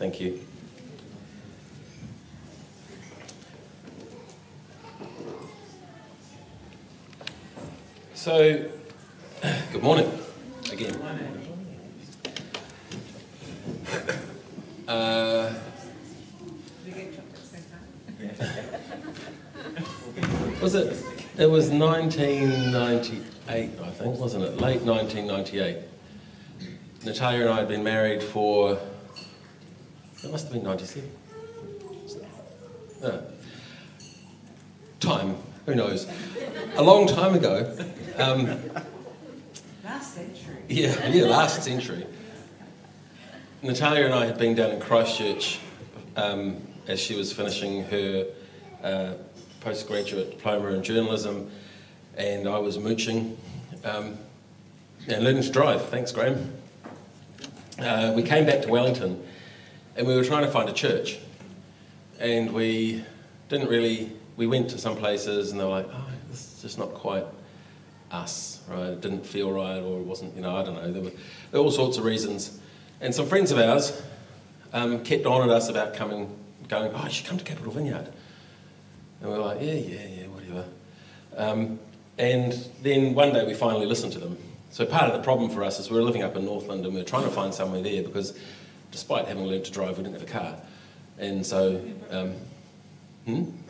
Thank you. So, good morning again. It was 1998, I think, wasn't it? Late 1998. Natalia and I had been married for, it must have been 97. No. Time, who knows? A long time ago. Last century. Yeah, last century. Natalia and I had been down in Christchurch as she was finishing her postgraduate diploma in journalism, and I was mooching and learning to drive. Thanks, Graham. We came back to Wellington and we were trying to find a church, and we went to some places and they were like, oh, this is just not quite us, right? It didn't feel right, or it wasn't, I don't know. There were all sorts of reasons, and some friends of ours kept on at us about going, oh, you should come to Capital Vineyard. And we were like, yeah, whatever. And then one day we finally listened to them. So part of the problem for us is we were living up in Northland and we were trying to find somewhere there because despite having learned to drive, we didn't have a car. And so... Brooklyn?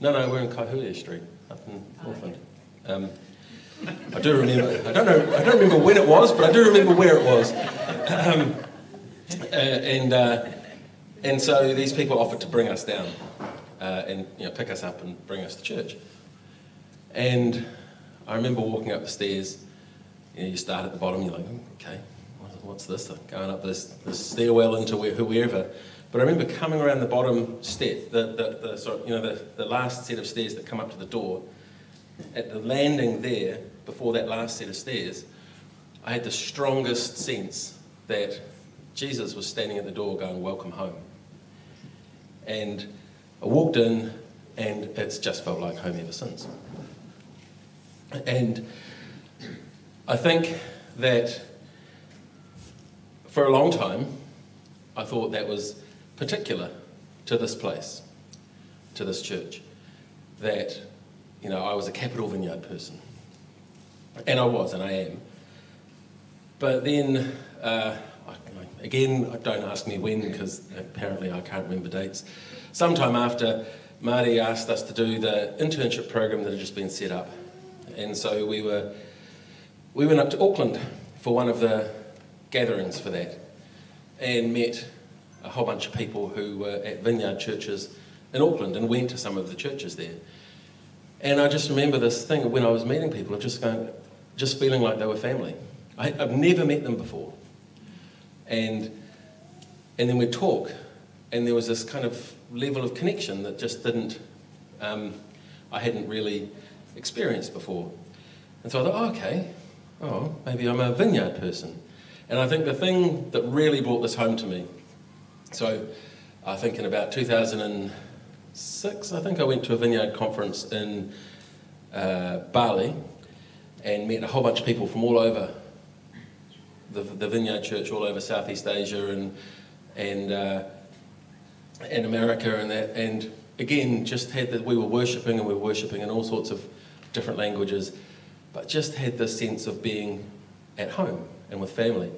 No, we're in Kaihulia Street, up in Northland. I do remember... I don't remember when it was, but I do remember where it was. And so these people offered to bring us down. And pick us up and bring us to church. And I remember walking up the stairs. You start at the bottom. You're like, okay, what's this? I'm going up this stairwell into wherever. But I remember coming around the bottom step, the last set of stairs that come up to the door. At the landing there, before that last set of stairs, I had the strongest sense that Jesus was standing at the door, going, "Welcome home." And I walked in, and it's just felt like home ever since. And I think that for a long time, I thought that was particular to this place, to this church, that, I was a Capital Vineyard person. And I was, and I am. But then, again, don't ask me when, because apparently I can't remember dates. Sometime after, Marty asked us to do the internship program that had just been set up, and so we went up to Auckland for one of the gatherings for that, and met a whole bunch of people who were at vineyard churches in Auckland, and went to some of the churches there. And I just remember this thing when I was meeting people, of just feeling like they were family. I've never met them before, and then we'd talk, and there was this kind of level of connection that just I hadn't really experienced before. And so I thought, maybe I'm a vineyard person. And I think the thing that really brought this home to me, so I think in about 2006, I went to a vineyard conference in Bali and met a whole bunch of people from all over the vineyard church, all over Southeast Asia and America and that, and again just had that we were worshipping in all sorts of different languages, but just had this sense of being at home and with family.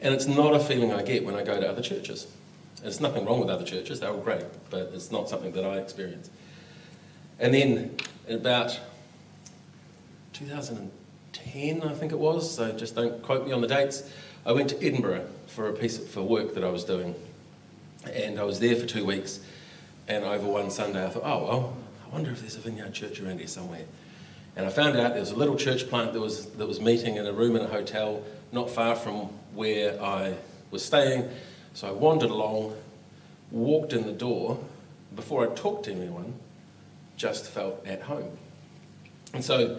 And it's not a feeling I get when I go to other churches. There's nothing wrong with other churches, they're all great, but it's not something that I experience. And then in about 2010, I think it was, so just don't quote me on the dates, I went to Edinburgh for for work that I was doing. And I was there for 2 weeks, and over one Sunday I thought, I wonder if there's a vineyard church around here somewhere. And I found out there was a little church plant that was meeting in a room in a hotel not far from where I was staying. So I wandered along, walked in the door. Before I talked to anyone, just felt at home. And so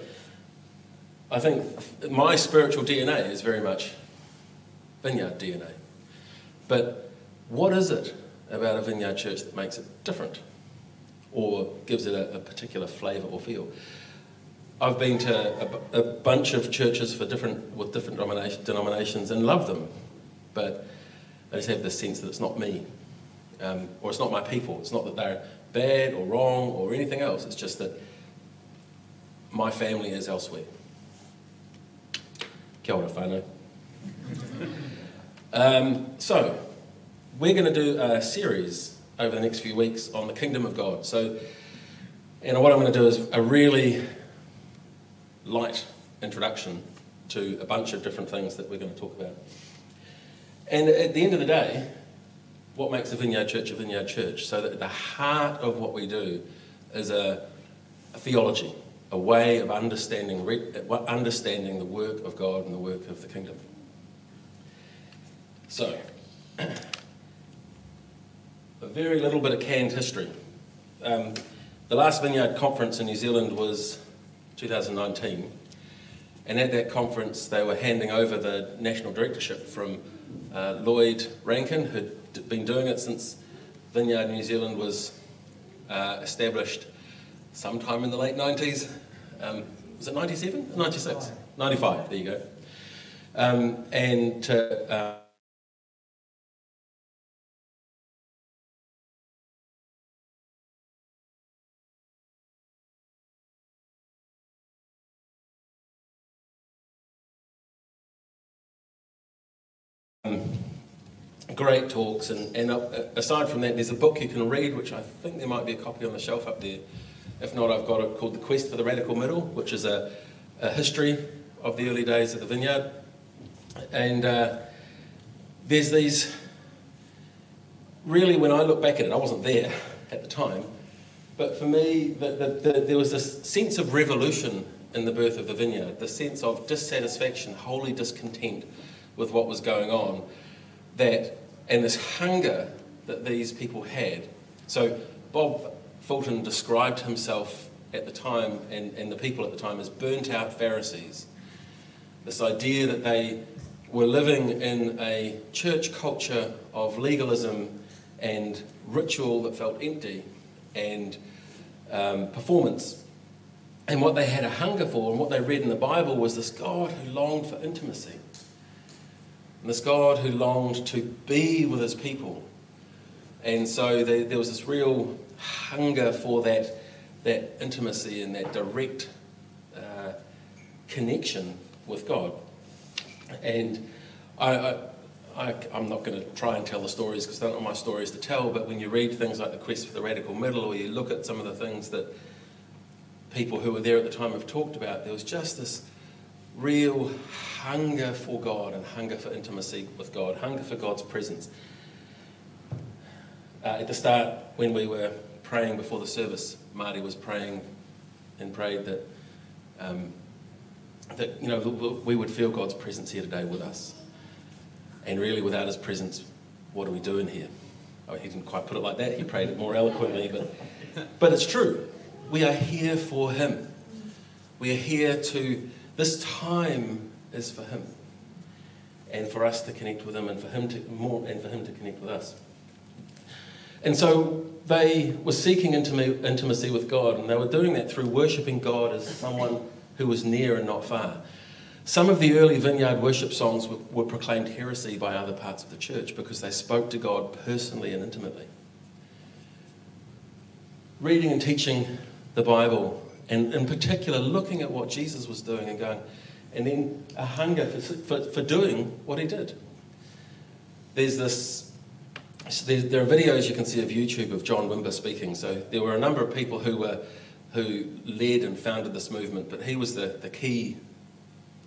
I think my spiritual DNA is very much vineyard DNA. But what is it about a vineyard church that makes it different or gives it a particular flavour or feel? I've been to a bunch of churches with different denominations and loved them, but I just have this sense that it's not me. or it's not my people. It's not that they're bad or wrong or anything else. It's just that my family is elsewhere. Kia ora whānau. So, we're going to do a series over the next few weeks on the kingdom of God. So, and what I'm going to do is a really light introduction to a bunch of different things that we're going to talk about. And at the end of the day, what makes a Vineyard Church a Vineyard Church? So that at the heart of what we do is a theology, a way of understanding the work of God and the work of the kingdom. So, a very little bit of canned history. The last Vineyard conference in New Zealand was 2019, and at that conference they were handing over the national directorship from Lloyd Rankin, who'd been doing it since Vineyard New Zealand was established sometime in the late 90s. Was it 97? 96? 95, there you go. And to... great talks, and aside from that, there's a book you can read, which I think there might be a copy on the shelf up there. If not, I've got it called The Quest for the Radical Middle, which is a history of the early days of the Vineyard. And there's these, really when I look back at it, I wasn't there at the time, but for me there was this sense of revolution in the birth of the Vineyard, the sense of dissatisfaction, wholly discontent with what was going on, that, and this hunger that these people had. So Bob Fulton described himself at the time, and the people at the time, as burnt-out Pharisees. This idea that they were living in a church culture of legalism and ritual that felt empty, and performance. And what they had a hunger for, and what they read in the Bible, was this God who longed for intimacy. And this God who longed to be with his people. And so there was this real hunger for that intimacy and that direct connection with God. And I'm not going to try and tell the stories, because they're not my stories to tell, but when you read things like The Quest for the Radical Middle, or you look at some of the things that people who were there at the time have talked about, there was just this real hunger for God and hunger for intimacy with God, hunger for God's presence. At the start, when we were praying before the service, Marty was praying and prayed that that we would feel God's presence here today with us. And really, without his presence, what do we do in here? Oh, he didn't quite put it like that. He prayed it more eloquently, but it's true. We are here for him. We are here to... This time is for him, and for us to connect with him, and for him to connect with us. And so they were seeking intimacy with God, and they were doing that through worshipping God as someone who was near and not far. Some of the early Vineyard worship songs were proclaimed heresy by other parts of the church because they spoke to God personally and intimately. Reading and teaching the Bible, and in particular, looking at what Jesus was doing and going, and then a hunger for doing what he did. There are videos you can see of YouTube of John Wimber speaking. So there were a number of people who led and founded this movement, but he was the key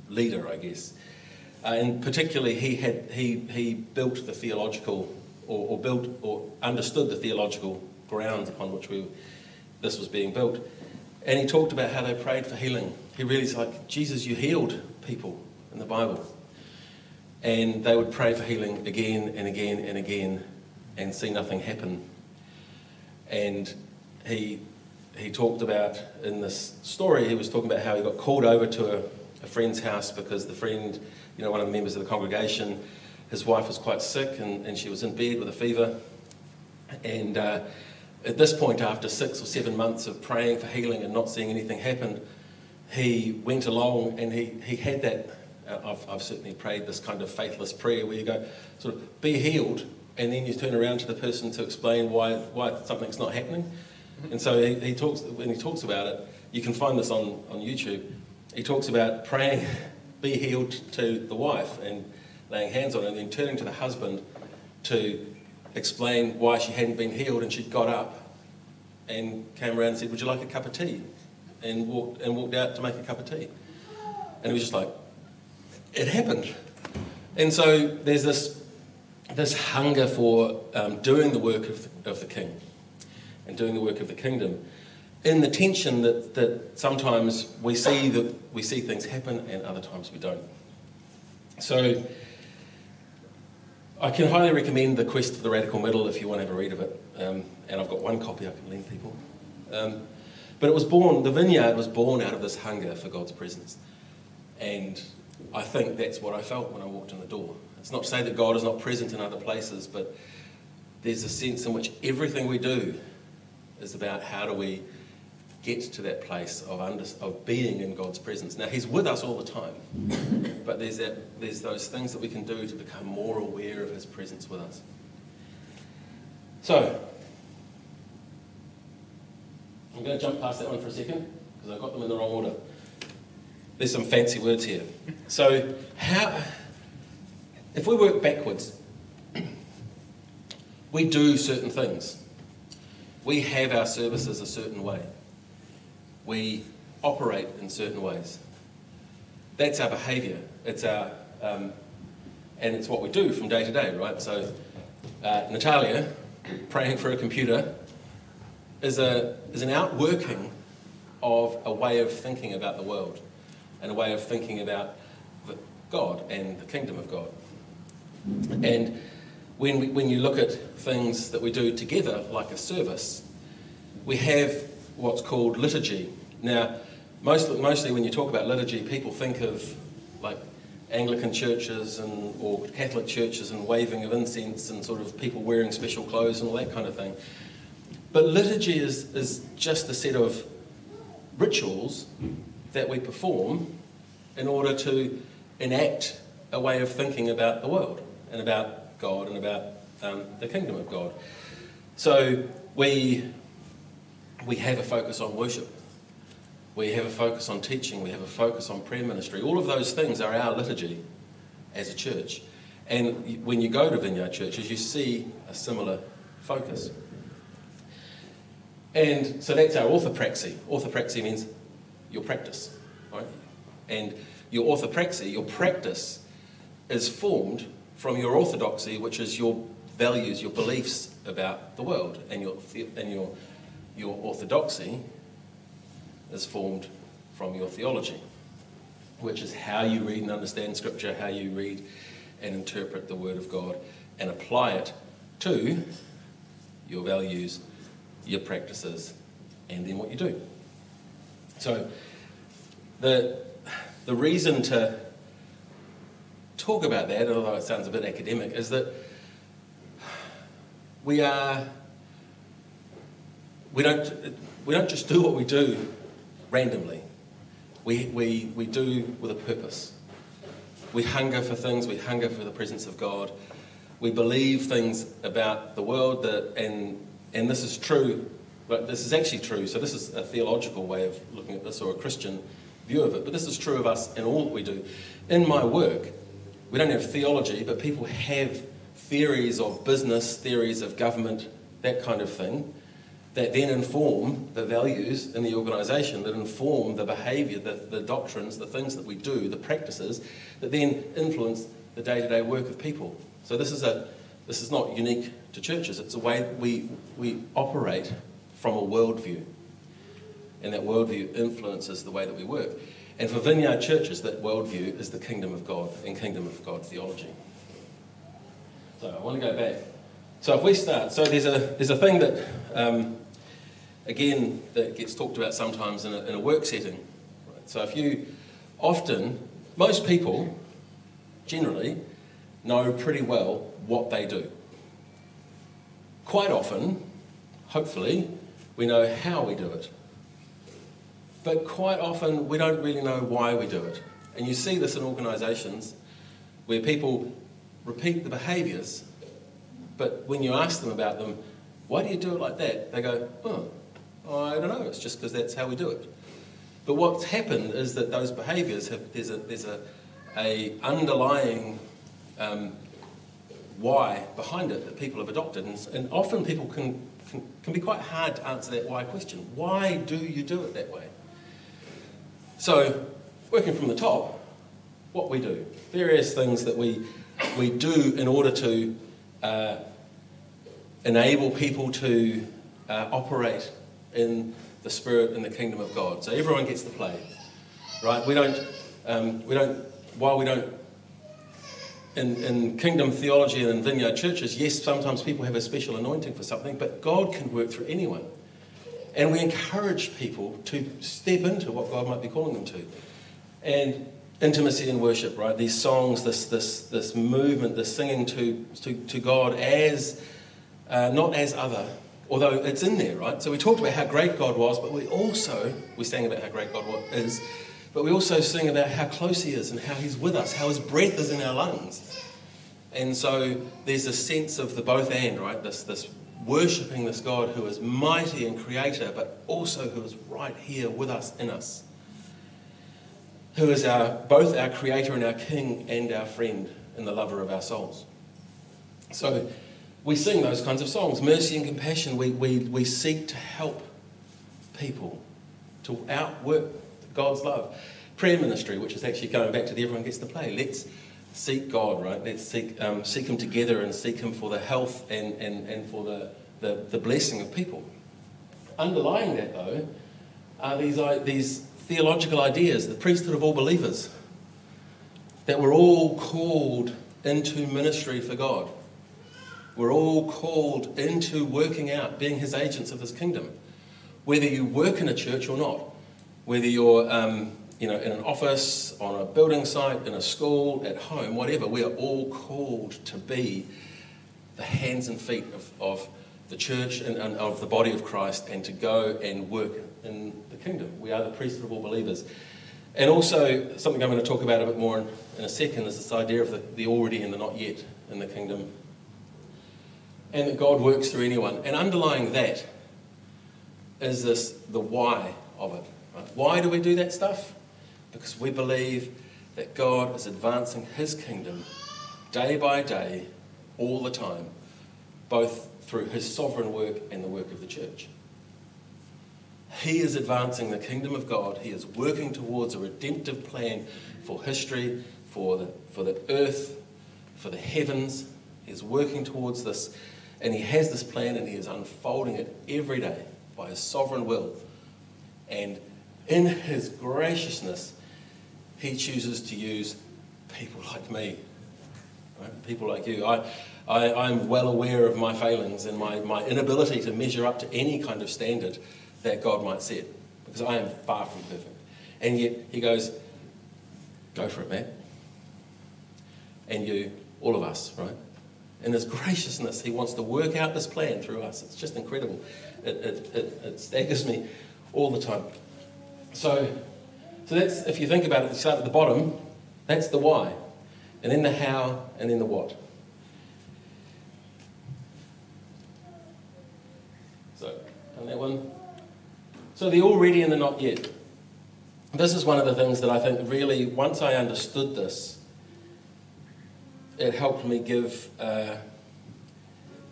leader, I guess. And particularly, he built the theological, or built or understood the theological grounds upon which this was being built. And he talked about how they prayed for healing. He really is like, Jesus, you healed people in the Bible. And they would pray for healing again and again and again and see nothing happen. And he talked about, in this story, he was talking about how he got called over to a friend's house because the friend, one of the members of the congregation, his wife was quite sick and she was in bed with a fever. And... at this point, after 6 or 7 months of praying for healing and not seeing anything happen, he went along and he had that, I've certainly prayed this kind of faithless prayer where you go, sort of, be healed, and then you turn around to the person to explain why something's not happening. And so he talks, when he talks about it, you can find this on YouTube, he talks about praying, be healed to the wife and laying hands on her, and then turning to the husband to explain why she hadn't been healed, and she got up and came around and said, would you like a cup of tea? And walked out to make a cup of tea. And it was just like, it happened. And so there's this hunger for doing the work of the King and doing the work of the Kingdom, in the tension that sometimes we see things happen and other times we don't. So I can highly recommend The Quest for the Radical Middle if you want to have a read of it. And I've got one copy I can lend people. But it was born, the Vineyard was born out of this hunger for God's presence. And I think that's what I felt when I walked in the door. It's not to say that God is not present in other places, but there's a sense in which everything we do is about how do we get to that place of being in God's presence. Now, he's with us all the time, but there's those things that we can do to become more aware of his presence with us. So, I'm going to jump past that one for a second, because I got them in the wrong order. There's some fancy words here. So, if we work backwards, we do certain things. We have our services a certain way. We operate in certain ways. That's our behaviour. It's our, and it's what we do from day to day, right? So Natalia praying for a computer is an outworking of a way of thinking about the world and a way of thinking about God and the kingdom of God. And when you look at things that we do together, like a service, we have what's called liturgy. Now, mostly when you talk about liturgy, people think of like Anglican churches or Catholic churches and waving of incense and sort of people wearing special clothes and all that kind of thing. But liturgy is just a set of rituals that we perform in order to enact a way of thinking about the world and about God and about the kingdom of God. So we have a focus on worship. We have a focus on teaching. We have a focus on prayer ministry. All of those things are our liturgy as a church. And when you go to Vineyard churches, you see a similar focus. And so that's our orthopraxy. Orthopraxy means your practice, right? And your orthopraxy, your practice, is formed from your orthodoxy, which is your values, your beliefs about the world, and your orthodoxy is formed from your theology, which is how you read and understand Scripture, how you read and interpret the Word of God and apply it to your values, your practices, and then what you do. So the reason to talk about that, although it sounds a bit academic, is that we don't just do what we do randomly. We do with a purpose. We hunger for things. We hunger for the presence of God. We believe things about the world that, and this is true. But this is actually true. So this is a theological way of looking at this, or a Christian view of it. But this is true of us in all that we do. In my work, we don't have theology, but people have theories of business, theories of government, that kind of thing, that then inform the values in the organisation, that inform the behaviour, the doctrines, the things that we do, the practices, that then influence the day-to-day work of people. So this is not unique to churches. It's a way we operate from a worldview, and that worldview influences the way that we work. And for Vineyard churches, that worldview is the kingdom of God and kingdom of God theology. So I want to go back. So if we start, so there's a thing that again, that gets talked about sometimes in a work setting. Right? So if you most people generally know pretty well what they do. Quite often, hopefully, we know how we do it. But quite often, we don't really know why we do it. And you see this in organisations where people repeat the behaviours, But when you ask them about them, why do you do it like that? They go, oh, I don't know. It's just because that's how we do it. But what's happened is that those behaviours have there's a underlying why behind it that people have adopted, and often people can be quite hard to answer that why question. Why do you do it that way? So, working from the top, what we do, various things that we do in order to enable people to operate in the Spirit and the Kingdom of God. So everyone gets to play, right? We don't. In Kingdom theology and in Vineyard churches, yes, sometimes people have a special anointing for something, but God can work through anyone. And we encourage people to step into what God might be calling them to. And intimacy in worship, right? These songs, this movement, this singing to God as, not as other, although it's in there, right? So we talked about how great God was, but we sang about how great God is, but we also sing about how close he is and how he's with us, how his breath is in our lungs. And so there's a sense of the both and, right? This worshipping this God who is mighty and creator, but also who is right here with us, in us. Who is both our creator and our king and our friend and the lover of our souls. So we sing those kinds of songs. Mercy and compassion, we seek to help people to outwork God's love. Prayer ministry, which is actually going back to the everyone gets to play. Let's seek God, right? Let's seek him together and seek him for the health and for the blessing of people. Underlying that, though, are these theological ideas, the priesthood of all believers, that we're all called into ministry for God. We're all called into working out, being his agents of this kingdom, whether you work in a church or not. Whether you're in an office, on a building site, in a school, at home, whatever, we are all called to be the hands and feet of the church and of the body of Christ, and to go and work in the kingdom. We are the priesthood of all believers. And also, something I'm going to talk about a bit more in a second is this idea of the already and the not yet in the kingdom. And that God works through anyone. And underlying that is the why of it. Why do we do that stuff? Because we believe that God is advancing his kingdom day by day, all the time, both through his sovereign work and the work of the church. He is advancing the kingdom of God. He is working towards a redemptive plan for history, for the earth, for the heavens. He is working towards this, and he has this plan, and he is unfolding it every day by his sovereign will. And in his graciousness, he chooses to use people like me, right? People like you. I'm well aware of my failings and my inability to measure up to any kind of standard that God might set, because I am far from perfect. And yet he goes, go for it, man. And you, all of us, right? In his graciousness, he wants to work out this plan through us. It's just incredible. It staggers me all the time. So that's, if you think about it, you start at the bottom, that's the why, and then the how, and then the what. So, done that one. So the already and the not yet. This is one of the things that I think really, once I understood this, it helped me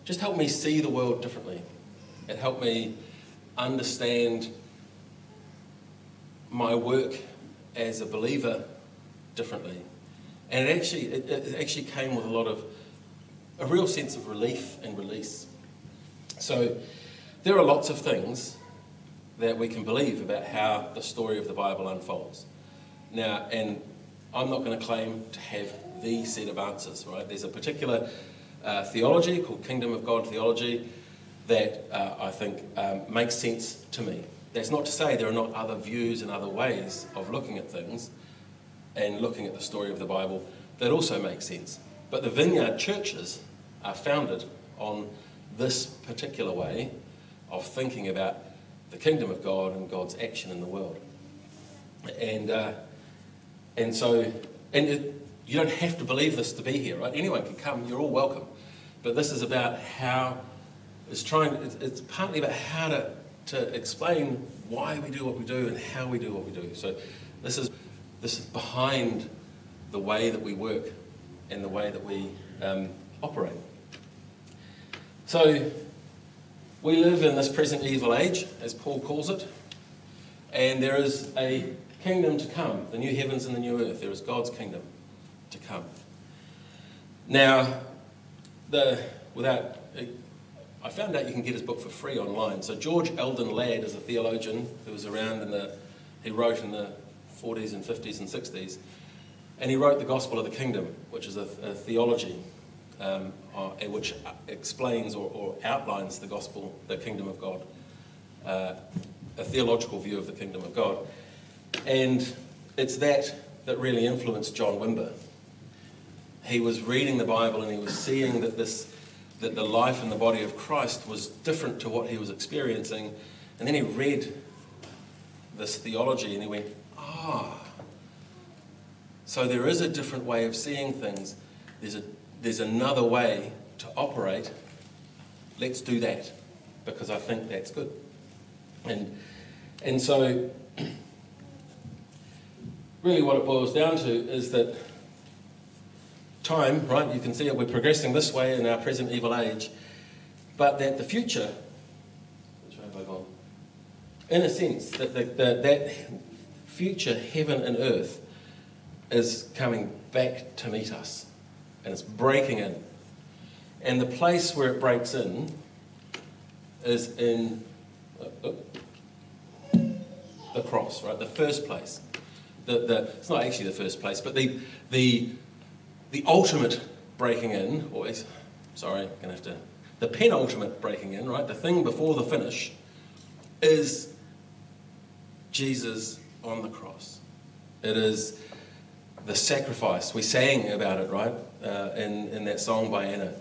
just helped me see the world differently. It helped me understand my work as a believer differently, and it actually came with a real sense of relief and release. So there are lots of things that we can believe about how the story of the Bible unfolds. Now, and I'm not going to claim to have the set of answers, right? There's a particular theology called Kingdom of God theology that I think makes sense to me. That's not to say there are not other views and other ways of looking at things and looking at the story of the Bible that also make sense. But the Vineyard churches are founded on this particular way of thinking about the kingdom of God and God's action in the world. And so you don't have to believe this to be here, right? Anyone can come, you're all welcome. But this is about how it's partly about how to explain why we do what we do and how we do what we do. So this is behind the way that we work and the way that we operate. So we live in this present evil age, as Paul calls it, and there is a kingdom to come, the new heavens and the new earth. There is God's kingdom to come. Now, I found out you can get his book for free online. So George Eldon Ladd is a theologian who was around he wrote in the 40s and 50s and 60s, and he wrote The Gospel of the Kingdom, which is a theology which explains or outlines the gospel, the kingdom of God, a theological view of the kingdom of God. And it's that really influenced John Wimber. He was reading the Bible and he was seeing that the life and the body of Christ was different to what he was experiencing. And then he read this theology and he went, so there is a different way of seeing things. There's another way to operate. Let's do that, because I think that's good. And so really what it boils down to is that time, right? You can see it, we're progressing this way in our present evil age, but that the future, which way have I gone? In a sense, that future heaven and earth is coming back to meet us, and it's breaking in. And the place where it breaks in is in the cross, right? The first place. It's not actually the first place, but the ultimate breaking in, the penultimate breaking in, right? The thing before the finish is Jesus on the cross. It is the sacrifice. We sang about it, right? In that song by Anna.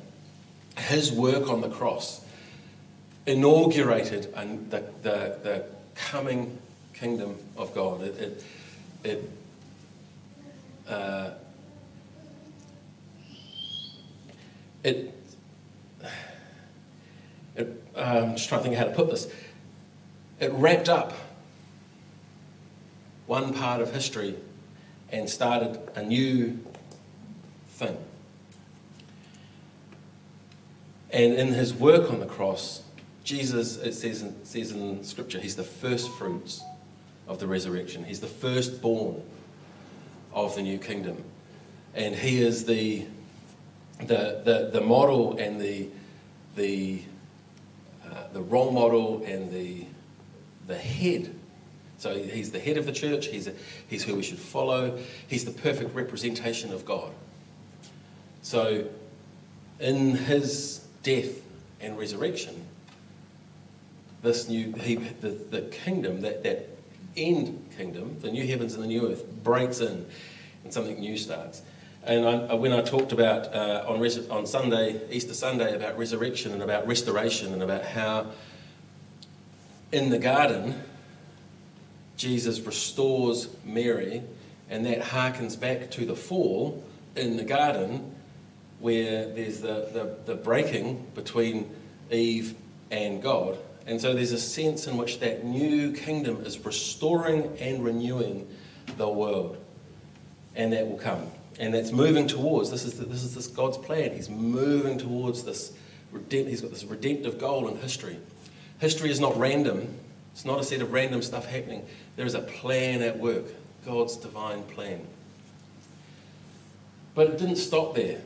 His work on the cross inaugurated the coming kingdom of God. I'm just trying to think how to put this. It wrapped up one part of history and started a new thing. And in his work on the cross, Jesus, it says in Scripture, he's the first fruits of the resurrection. He's the firstborn of the new kingdom. And he is the model and the role model and the head. So he's the head of the church. He's who we should follow. He's the perfect representation of God. So in his death and resurrection, the kingdom, that end kingdom, the new heavens and the new earth, breaks in, and something new starts. And when I talked about on Sunday, Easter Sunday, about resurrection and about restoration and about how in the garden Jesus restores Mary, and that harkens back to the fall in the garden where there's the breaking between Eve and God. And so there's a sense in which that new kingdom is restoring and renewing the world, and that will come. And that's moving towards, this is God's plan. He's moving towards this, he's got this redemptive goal in history. History is not random. It's not a set of random stuff happening. There is a plan at work, God's divine plan. But it didn't stop there.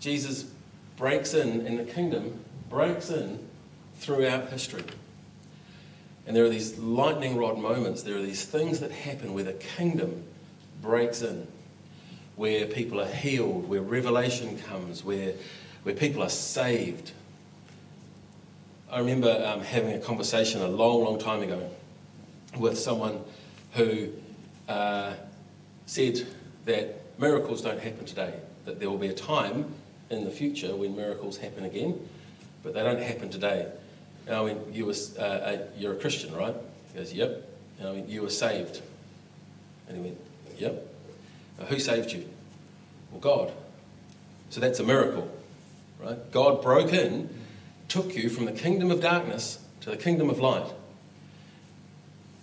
Jesus breaks in, and the kingdom breaks in throughout history. And there are these lightning rod moments. There are these things that happen where the kingdom breaks in, where people are healed, where revelation comes, where people are saved. I remember having a conversation a long, long time ago with someone who said that miracles don't happen today, that there will be a time in the future when miracles happen again, but they don't happen today. And I went, you're a Christian, right? He goes, yep. And I went, you were saved. And he went, yep. Now, who saved you? Well, God. So that's a miracle, right? God broke in, took you from the kingdom of darkness to the kingdom of light.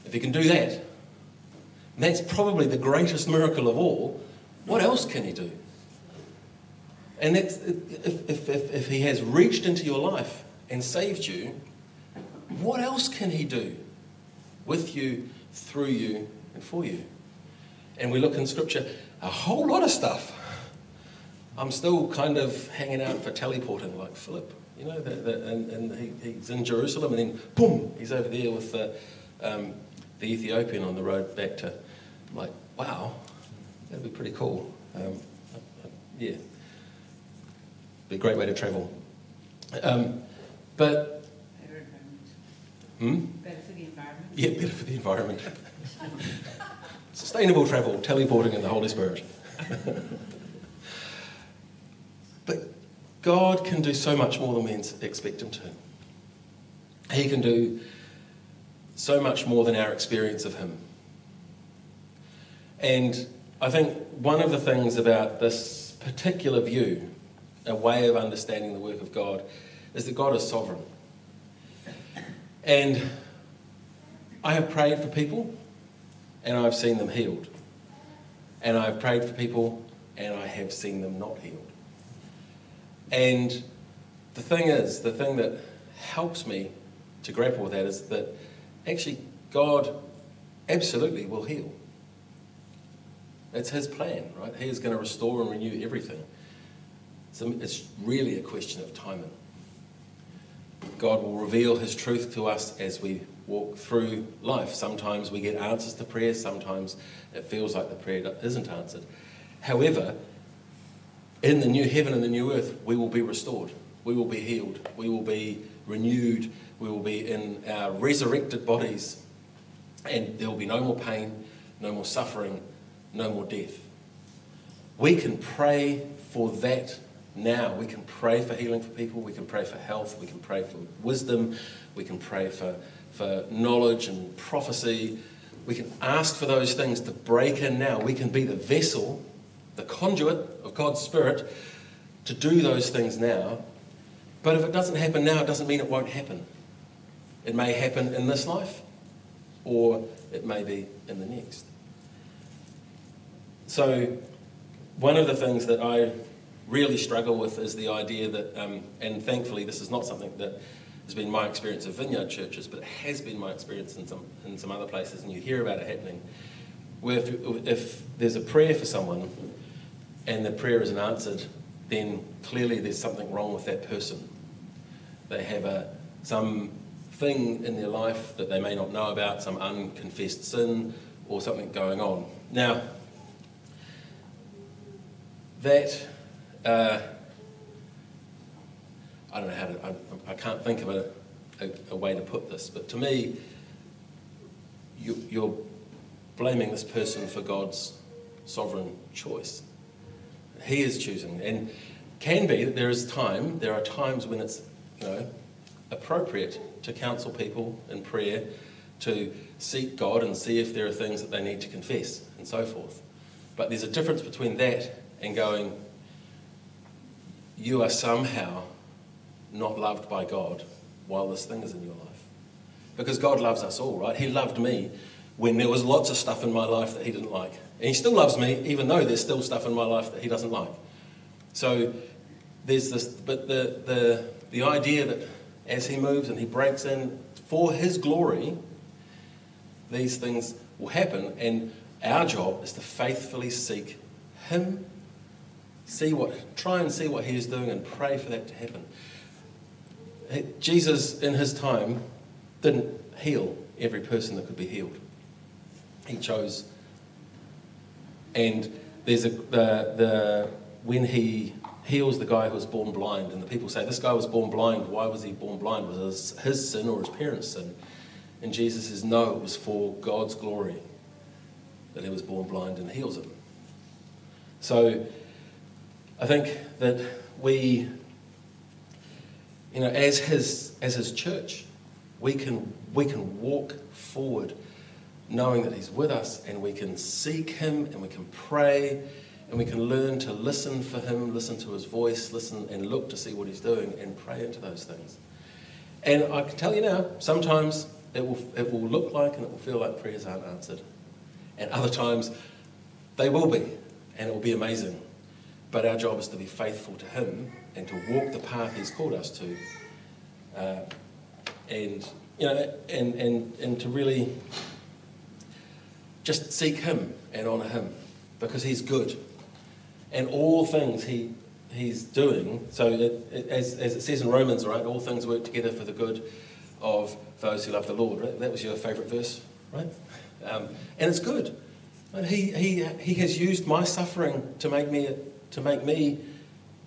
If he can do that, and that's probably the greatest miracle of all, what else can he do? And that's, if he has reached into your life and saved you, what else can he do with you, through you, and for you? And we look in Scripture, a whole lot of stuff. I'm still kind of hanging out for teleporting like Philip, you know, and he's in Jerusalem, and then, boom, he's over there with the Ethiopian on the road back to, I'm like, wow, that'd be pretty cool. Yeah. Be a great way to travel. But... better environment. Better for the environment. Yeah, better for the environment. Sustainable travel, teleporting in the Holy Spirit. But God can do so much more than we expect him to. He can do so much more than our experience of him. And I think one of the things about this particular view, a way of understanding the work of God, is that God is sovereign. And I have prayed for people and I've seen them healed. And I've prayed for people and I have seen them not healed. And the thing is, the thing that helps me to grapple with that is that actually God absolutely will heal. It's his plan, right? He is going to restore and renew everything. So it's really a question of timing. God will reveal his truth to us as we walk through life. Sometimes we get answers to prayer, sometimes it feels like the prayer isn't answered. However, in the new heaven and the new earth, we will be restored, we will be healed, we will be renewed, we will be in our resurrected bodies, and there will be no more pain, no more suffering, no more death. We can pray for that now. We can pray for healing for people, we can pray for health, we can pray for wisdom, we can pray for knowledge and prophecy. We can ask for those things to break in now. We can be the vessel, the conduit of God's Spirit to do those things now. But if it doesn't happen now, it doesn't mean it won't happen. It may happen in this life, or it may be in the next. So one of the things that I really struggle with is the idea that, and thankfully this is not something that has been my experience of Vineyard churches, but it has been my experience in some other places, and you hear about it happening, where if there's a prayer for someone and the prayer isn't answered, then clearly there's something wrong with that person. They have some thing in their life that they may not know about, some unconfessed sin or something going on. Now, that... I don't know how to... I can't think of a way to put this, but to me, you're blaming this person for God's sovereign choice. He is choosing, and can be that there are times when it's, you know, appropriate to counsel people in prayer, to seek God and see if there are things that they need to confess and so forth. But there's a difference between that and going, you are somehow not loved by God while this thing is in your life. Because God loves us all, right? He loved me when there was lots of stuff in my life that he didn't like. And he still loves me, even though there's still stuff in my life that he doesn't like. So there's this, but the idea that as he moves and he breaks in for his glory, these things will happen. And our job is to faithfully seek him, try and see what he is doing, and pray for that to happen. Jesus, in his time, didn't heal every person that could be healed. He chose, and there's when he heals the guy who was born blind, and the people say, this guy was born blind, why was he born blind? Was it his sin or his parents' sin? And Jesus says, no, it was for God's glory that he was born blind, and heals him. So I think that we, you know, as his church, we can walk forward knowing that he's with us, and we can seek him, and we can pray, And we can learn to listen for him, listen to his voice, listen and look to see what he's doing and pray into those things. And I can tell you now, sometimes it will look like and it will feel like prayers aren't answered. And other times they will be, and it will be amazing. But our job is to be faithful to him and to walk the path he's called us to. And to really just seek him and honour him, because he's good. And all things he's doing, so as it says in Romans, right, all things work together for the good of those who love the Lord, right? That was your favourite verse, right? And it's good. He has used my suffering to make me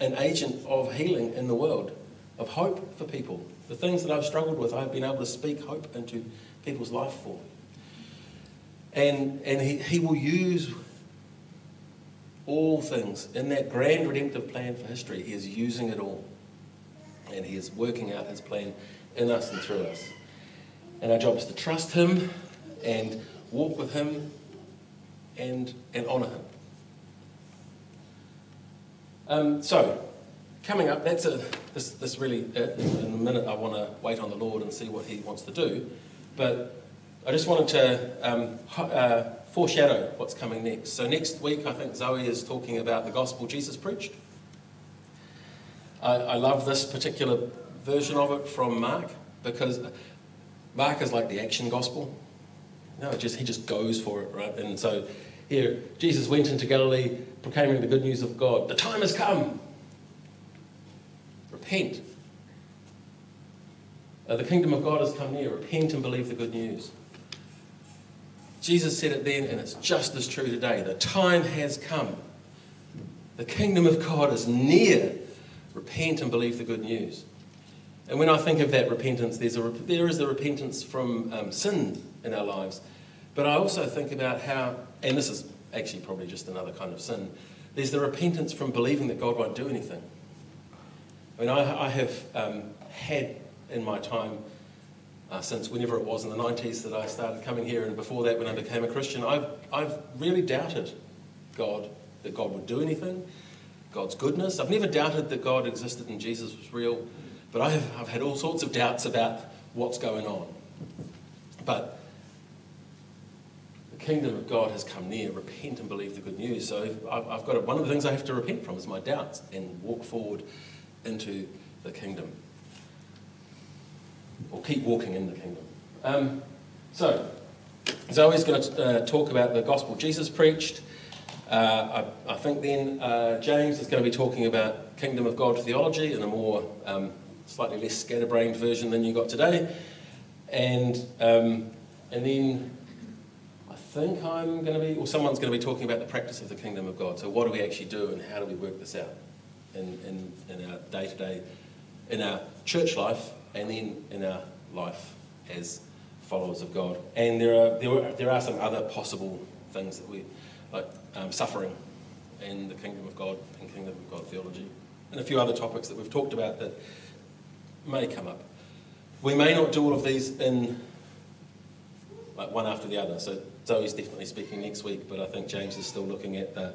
an agent of healing in the world, of hope for people. The things that I've struggled with, I've been able to speak hope into people's life for. And he will use all things. In that grand redemptive plan for history, he is using it all. And he is working out his plan in us and through us. And our job is to trust him and walk with him and honour him. So, coming up, in a minute I want to wait on the Lord and see what he wants to do. But I just wanted to foreshadow what's coming next. So next week, I think Zoe is talking about the gospel Jesus preached. I love this particular version of it from Mark, because Mark is like the action gospel. He just goes for it, right? And so here, Jesus went into Galilee proclaiming the good news of God. The time has come. Repent. The kingdom of God has come near. Repent and believe the good news. Jesus said it then, and it's just as true today. The time has come. The kingdom of God is near. Repent and believe the good news. And when I think of that repentance, there is a repentance from sin in our lives. But I also think about how, and this is actually probably just another kind of sin, there's the repentance from believing that God won't do anything. I mean, I have had in my time, since whenever it was in the 90s that I started coming here, and before that when I became a Christian, I've really doubted God, that God would do anything, God's goodness. I've never doubted that God existed and Jesus was real, but I've had all sorts of doubts about what's going on. But the kingdom of God has come near. Repent and believe the good news. So I've got one of the things I have to repent from is my doubts and walk forward into the kingdom. Or keep walking in the kingdom. So, Zoe's going to talk about the gospel Jesus preached. I think then James is going to be talking about kingdom of God theology in a more slightly less scatterbrained version than you got today. And then I think I'm going to be, or someone's going to be talking about the practice of the kingdom of God. So what do we actually do and how do we work this out in our day-to-day, in our church life, and then in our life as followers of God. And there are some other possible things that we, like suffering and the kingdom of God and kingdom of God theology, and a few other topics that we've talked about that may come up. We may not do all of these in like one after the other. So Zoe's definitely speaking next week, but I think James is still looking at the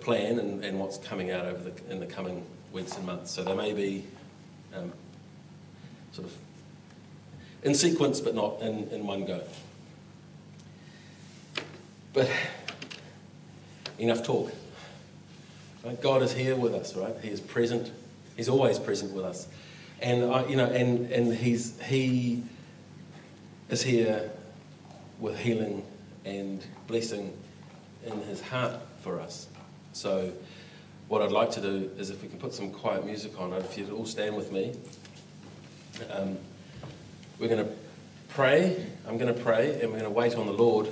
plan and what's coming out over in the coming weeks and months. So they may be sort of in sequence, but not in one go. But enough talk. Right? God is here with us, right? He is present. He's always present with us, and he is here with healing and blessing in his heart for us. So what I'd like to do is, if we can put some quiet music on, and if you'd all stand with me, we're going to pray. I'm going to pray, and we're going to wait on the Lord.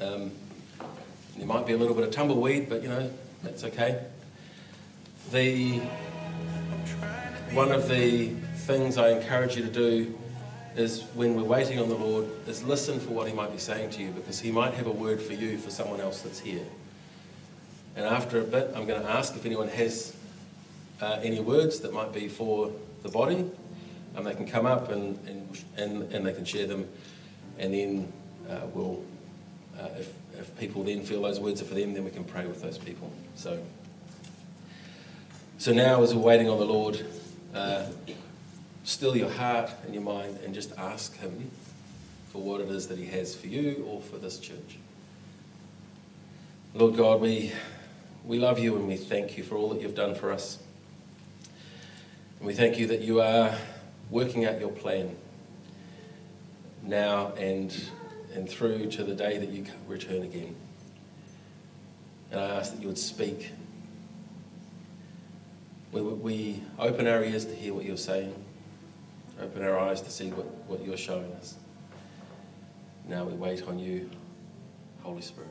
There might be a little bit of tumbleweed, but that's okay. One of the things I encourage you to do is, when we're waiting on the Lord, is listen for what he might be saying to you, because he might have a word for you for someone else that's here. And after a bit, I'm going to ask if anyone has any words that might be for the body, and they can come up and they can share them, and then we'll if people then feel those words are for them, then we can pray with those people. So now, as we're waiting on the Lord, still your heart and your mind and just ask him for what it is that he has for you or for this church. Lord God, we love you and we thank you for all that you've done for us. And we thank you that you are working out your plan now and through to the day that you return again. And I ask that you would speak. We open our ears to hear what you're saying. Open our eyes to see what you're showing us. Now we wait on you, Holy Spirit.